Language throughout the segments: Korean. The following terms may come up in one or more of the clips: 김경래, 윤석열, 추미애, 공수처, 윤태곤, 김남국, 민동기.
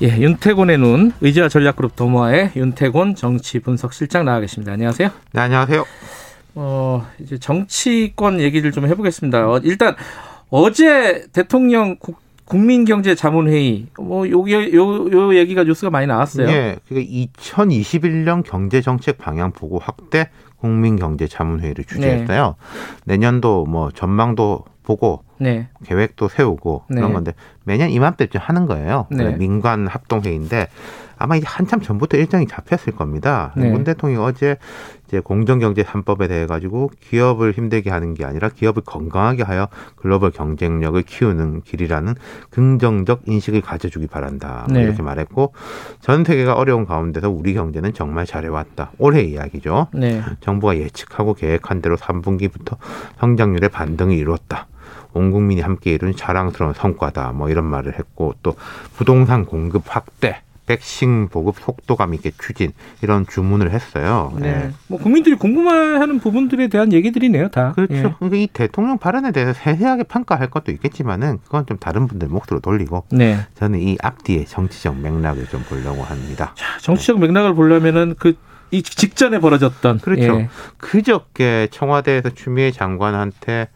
예, 윤태곤의 눈, 의제와 전략그룹 도모아의 윤태곤 정치분석실장 나와 계십니다. 안녕하세요. 네, 안녕하세요. 이제 정치권 얘기를 좀 해보겠습니다. 일단 어제 대통령 국민경제자문회의, 요 얘기가 뉴스가 많이 나왔어요. 네, 그러니까 2021년 경제정책 방향 보고 확대 국민경제자문회의를 주재했어요. 네. 내년도 전망도 보고, 네, 계획도 세우고, 네, 그런 건데 매년 이맘때쯤 하는 거예요. 네. 민관 합동회의인데 아마 이제 한참 전부터 일정이 잡혔을 겁니다. 네. 문 대통령이 어제 이제 공정경제 3법에 대해 가지고 기업을 힘들게 하는 게 아니라 기업을 건강하게 하여 글로벌 경쟁력을 키우는 길이라는 긍정적 인식을 가져주기 바란다, 네, 이렇게 말했고, 전 세계가 어려운 가운데서 우리 경제는 정말 잘해왔다. 올해 이야기죠. 네. 정부가 예측하고 계획한 대로 3분기부터 성장률의 반등이 이루었다. 온 국민이 함께 이룬 자랑스러운 성과다. 이런 말을 했고, 또 부동산 공급 확대, 백신 보급 속도감 있게 추진, 이런 주문을 했어요. 네. 네. 국민들이 궁금해하는 부분들에 대한 얘기들이네요, 다. 그렇죠. 예. 그러니까 이 대통령 발언에 대해서 세세하게 평가할 것도 있겠지만은 그건 좀 다른 분들 몫으로 돌리고, 네, 저는 이 앞뒤의 정치적 맥락을 좀 보려고 합니다. 자, 정치적 맥락을 보려면은 이 직전에 벌어졌던, 그렇죠, 예, 그저께 청와대에서 추미애 장관한테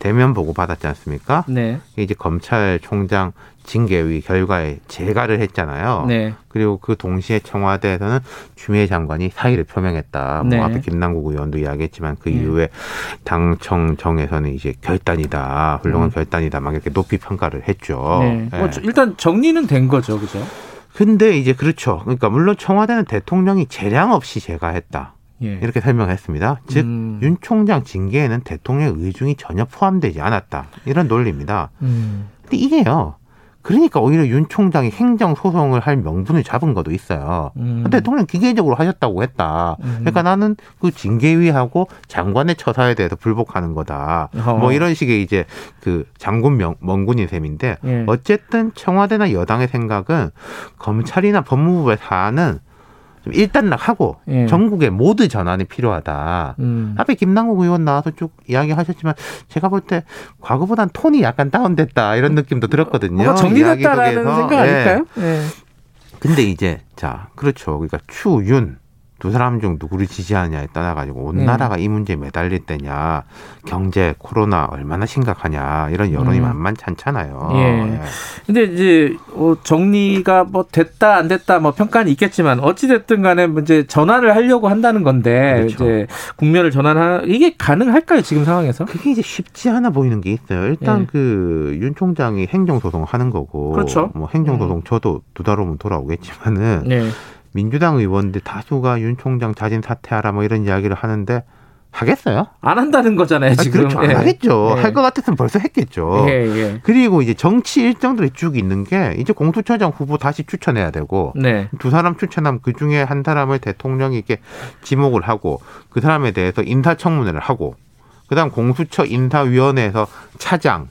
대면 보고 받았지 않습니까? 네. 이제 검찰총장 징계위 결과에 재가를 했잖아요. 네. 그리고 그 동시에 청와대에서는 추미애 장관이 사의를 표명했다. 네. 앞에 김남국 의원도 이야기했지만 그 이후에 당청정에서는 이제 결단이다, 훌륭한 결단이다, 막 이렇게 높이 평가를 했죠. 네. 네. 일단 정리는 된 거죠, 그죠? 근데 이제 그렇죠. 그러니까 물론 청와대는 대통령이 재량 없이 재가했다, 예, 이렇게 설명했습니다. 즉, 윤 총장 징계에는 대통령의 의중이 전혀 포함되지 않았다, 이런 논리입니다. 근데 이게요, 그러니까 오히려 윤 총장이 행정소송을 할 명분을 잡은 것도 있어요. 대통령 기계적으로 하셨다고 했다. 그러니까 나는 그 징계위하고 장관의 처사에 대해서 불복하는 거다. 이런 식의 이제 그 장군 멍군인 셈인데, 예, 어쨌든 청와대나 여당의 생각은 검찰이나 법무부의 사안은 좀 일단락하고, 예, 전국의 모두 전환이 필요하다. 앞에 김남국 의원 나와서 쭉 이야기하셨지만 제가 볼 때 과거보단 톤이 약간 다운됐다, 이런 느낌도 들었거든요. 정리됐다라는 생각 아닐까요? 예. 근데 이제 자, 그렇죠. 그러니까 추, 윤 두 사람 중 누구를 지지하느냐에 따라가지고 온 나라가 이 문제에 매달릴 때냐, 경제, 코로나 얼마나 심각하냐, 이런 여론이 만만찮잖아요. 예. 근데 이제 정리가 됐다, 안 됐다, 평가는 있겠지만 어찌됐든 간에 이제 전환을 하려고 한다는 건데, 그렇죠, 이제 국면을 전환하는, 이게 가능할까요, 지금 상황에서? 그게 이제 쉽지 않아 보이는 게 있어요. 일단, 예, 윤 총장이 행정소송 하는 거고. 그렇죠. 행정소송 저도 두 달 오면 돌아오겠지만은, 예, 민주당 의원들 다수가 윤 총장 자진 사퇴하라 이런 이야기를 하는데 하겠어요? 안 한다는 거잖아요, 지금. 그렇죠. 안, 예, 하겠죠. 예. 할 것 같았으면 벌써 했겠죠. 예, 예. 그리고 이제 정치 일정들이 쭉 있는 게 이제 공수처장 후보 다시 추천해야 되고, 네, 두 사람 추천하면 그 중에 한 사람을 대통령이 이렇게 지목을 하고 그 사람에 대해서 인사청문회를 하고, 그다음 공수처 인사위원회에서 차장,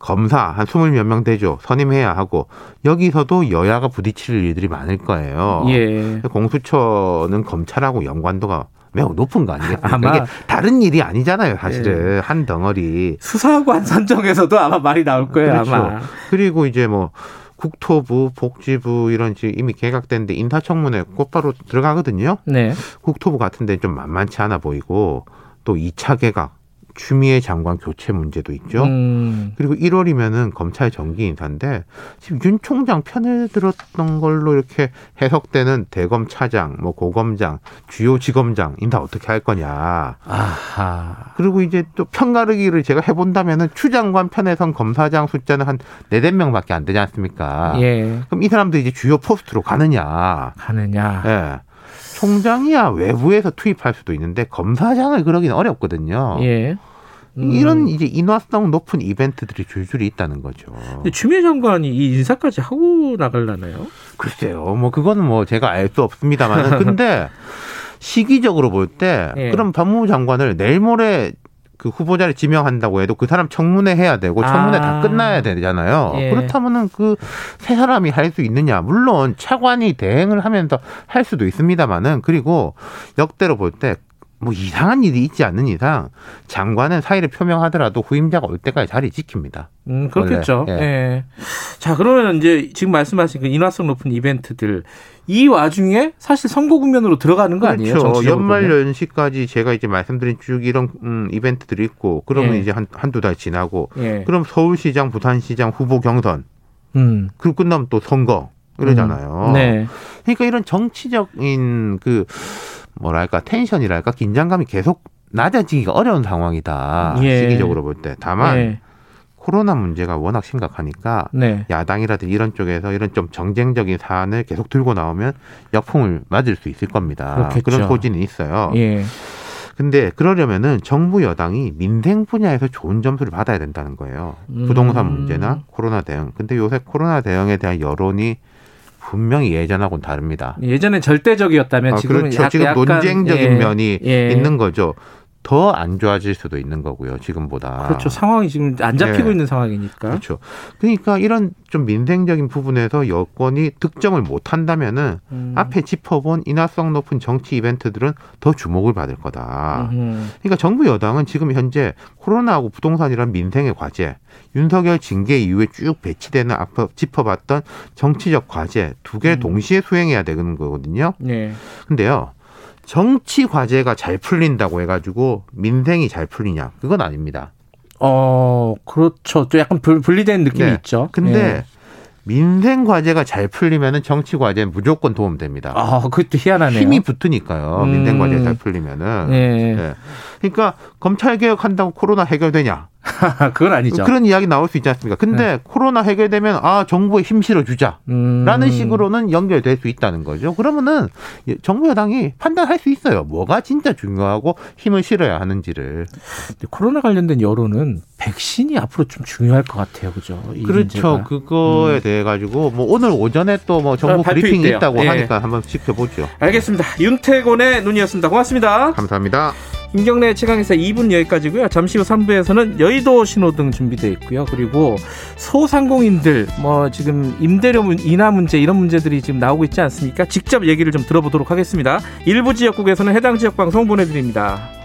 검사 한 20몇 명 되죠. 선임해야 하고, 여기서도 여야가 부딪힐 일들이 많을 거예요. 예. 공수처는 검찰하고 연관도가 매우 높은 거 아니겠습니까? 아마 이게 다른 일이 아니잖아요, 사실은. 예. 한 덩어리. 수사하고 한 선정에서도 아마 말이 나올 거예요. 그렇죠. 아마. 그리고 이제 국토부, 복지부 이런 이미 개각된데 인사청문회 곧바로 들어가거든요. 네. 국토부 같은 데는 좀 만만치 않아 보이고, 또 2차 개각, 추미애 장관 교체 문제도 있죠. 그리고 1월이면은 검찰 정기 인사인데 지금 윤 총장 편을 들었던 걸로 이렇게 해석되는 대검 차장, 고검장, 주요 지검장 인사 어떻게 할 거냐. 아하. 그리고 이제 또 편가르기를 제가 해본다면은 추 장관 편에선 검사장 숫자는 한 4~5명밖에 안 되지 않습니까? 예. 그럼 이 사람들 이제 주요 포스트로 가느냐. 예. 총장이야 외부에서 투입할 수도 있는데 검사장을 그러기는 어렵거든요. 예. 이런 이제 인화성 높은 이벤트들이 줄줄이 있다는 거죠. 근데 추미애 장관이 이 인사까지 하고 나가려나요? 글쎄요. 뭐 그거는 뭐 제가 알 수 없습니다만 근데 시기적으로 볼 때 예. 그럼 법무부 장관을 내일 모레 그 후보자를 지명한다고 해도 그 사람 청문회 해야 되고 청문회 다 끝나야 되잖아요. 예. 그렇다면은 그 세 사람이 할 수 있느냐? 물론 차관이 대행을 하면서 할 수도 있습니다만은 그리고 역대로 볼 때 뭐 이상한 일이 있지 않는 이상 장관은 사의를 표명하더라도 후임자가 올 때까지 자리 지킵니다. 그렇겠죠. 예. 예. 자, 그러면 이제 지금 말씀하신 그 인화성 높은 이벤트들 이 와중에 사실 선거 국면으로 들어가는 거 그렇죠. 아니에요? 연말 연시까지 제가 이제 말씀드린 쭉 이런 이벤트들이 있고 그러면 예. 이제 한두 달 지나고 예. 그럼 서울시장, 부산시장 후보 경선 그리고 끝나면 또 선거 이러잖아요. 네. 그러니까 이런 정치적인 그 뭐랄까 텐션이랄까 긴장감이 계속 낮아지기가 어려운 상황이다. 예. 시기적으로 볼 때. 다만 예. 코로나 문제가 워낙 심각하니까 네. 야당이라든지 이런 쪽에서 이런 좀 정쟁적인 사안을 계속 들고 나오면 역풍을 맞을 수 있을 겁니다. 그렇겠죠. 그런 소진이 있어요. 예. 근데 그러려면은 정부 여당이 민생 분야에서 좋은 점수를 받아야 된다는 거예요. 부동산 문제나 코로나 대응. 근데 요새 코로나 대응에 대한 여론이 분명히 예전하고는 다릅니다. 예전엔 절대적이었다면 지금은 그렇죠. 지금 논쟁적인 예, 면이 예. 있는 거죠. 더 안 좋아질 수도 있는 거고요. 지금보다. 그렇죠. 상황이 지금 안 잡히고 예. 있는 상황이니까. 그렇죠. 그러니까 이런 좀 민생적인 부분에서 여권이 득점을 못한다면은 앞에 짚어본 인화성 높은 정치 이벤트들은 더 주목을 받을 거다. 그러니까 정부 여당은 지금 현재 코로나하고 부동산이란 민생의 과제, 윤석열 징계 이후에 쭉 배치되는 앞서 짚어봤던 정치적 과제 두 개를 동시에 수행해야 되는 거거든요. 네. 근데요. 정치 과제가 잘 풀린다고 해가지고 민생이 잘 풀리냐? 그건 아닙니다. 그렇죠. 또 약간 분리된 느낌이 네. 있죠. 근데 예. 민생 과제가 잘 풀리면은 정치 과제는 무조건 도움됩니다. 아, 그것도 희한하네요. 힘이 붙으니까요. 민생 과제 잘 풀리면은. 예. 네. 그러니까 검찰 개혁한다고 코로나 해결되냐? 그건 아니죠. 그런 이야기 나올 수 있지 않습니까? 근데 코로나 해결되면 아 정부에 힘 실어주자라는 식으로는 연결될 수 있다는 거죠. 그러면은 정부 여당이 판단할 수 있어요. 뭐가 진짜 중요하고 힘을 실어야 하는지를. 코로나 관련된 여론은 백신이 앞으로 좀 중요할 것 같아요, 그죠? 그렇죠. 그거에 대해 가지고 뭐 오늘 오전에 또 뭐 정부 브리핑이 있대요. 있다고 예. 하니까 한번 지켜보죠. 알겠습니다. 윤태곤의 눈이었습니다. 고맙습니다. 감사합니다. 김경래 최강에서 2분 여기까지고요. 잠시 후 3부에서는 여의도 신호등 준비되어 있고요. 그리고 소상공인들 뭐 지금 임대료 인하 문제 이런 문제들이 지금 나오고 있지 않습니까? 직접 얘기를 좀 들어보도록 하겠습니다. 일부 지역국에서는 해당 지역 방송 보내드립니다.